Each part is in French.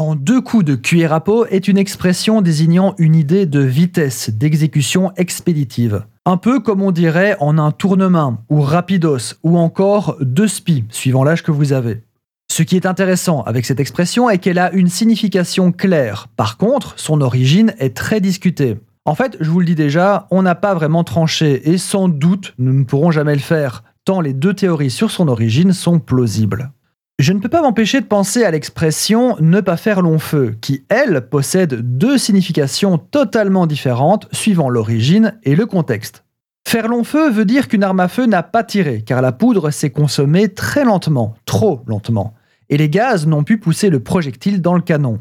en deux coups de cuillère à peau est une expression désignant une idée de vitesse, d'exécution expéditive. Un peu comme on dirait en un tourne-main, ou rapidos, ou encore deux spies, suivant l'âge que vous avez. Ce qui est intéressant avec cette expression est qu'elle a une signification claire. Par contre, son origine est très discutée. En fait, je vous le dis déjà, on n'a pas vraiment tranché et sans doute, nous ne pourrons jamais le faire, tant les deux théories sur son origine sont plausibles. Je ne peux pas m'empêcher de penser à l'expression « ne pas faire long feu » qui, elle, possède deux significations totalement différentes suivant l'origine et le contexte. Faire long feu veut dire qu'une arme à feu n'a pas tiré, car la poudre s'est consommée très lentement, trop lentement, et les gaz n'ont pu pousser le projectile dans le canon.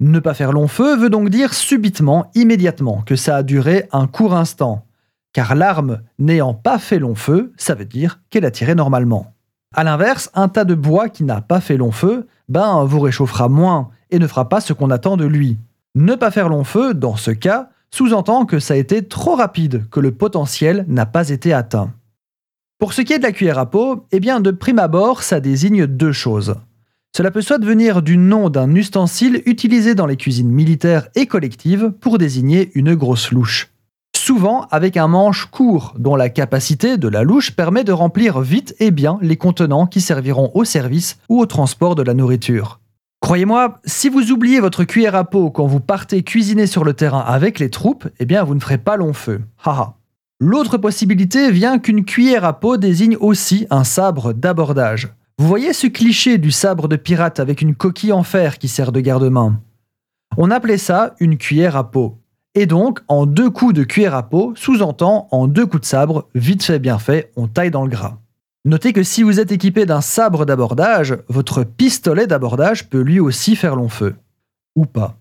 Ne pas faire long feu veut donc dire subitement, immédiatement, que ça a duré un court instant, car l'arme n'ayant pas fait long feu, ça veut dire qu'elle a tiré normalement. A l'inverse, un tas de bois qui n'a pas fait long feu, vous réchauffera moins et ne fera pas ce qu'on attend de lui. Ne pas faire long feu, dans ce cas, sous-entend que ça a été trop rapide, que le potentiel n'a pas été atteint. Pour ce qui est de la cuillère à peau, de prime abord, ça désigne deux choses. Cela peut soit venir du nom d'un ustensile utilisé dans les cuisines militaires et collectives pour désigner une grosse louche. Souvent avec un manche court, dont la capacité de la louche permet de remplir vite et bien les contenants qui serviront au service ou au transport de la nourriture. Croyez-moi, si vous oubliez votre cuillère à peau quand vous partez cuisiner sur le terrain avec les troupes, vous ne ferez pas long feu. Haha. L'autre possibilité vient qu'une cuillère à peau désigne aussi un sabre d'abordage. Vous voyez ce cliché du sabre de pirate avec une coquille en fer qui sert de garde-main? On appelait ça une cuillère à peau. Et donc, en deux coups de cuillère à peau, sous-entend en deux coups de sabre, vite fait bien fait, on taille dans le gras. Notez que si vous êtes équipé d'un sabre d'abordage, votre pistolet d'abordage peut lui aussi faire long feu. Ou pas.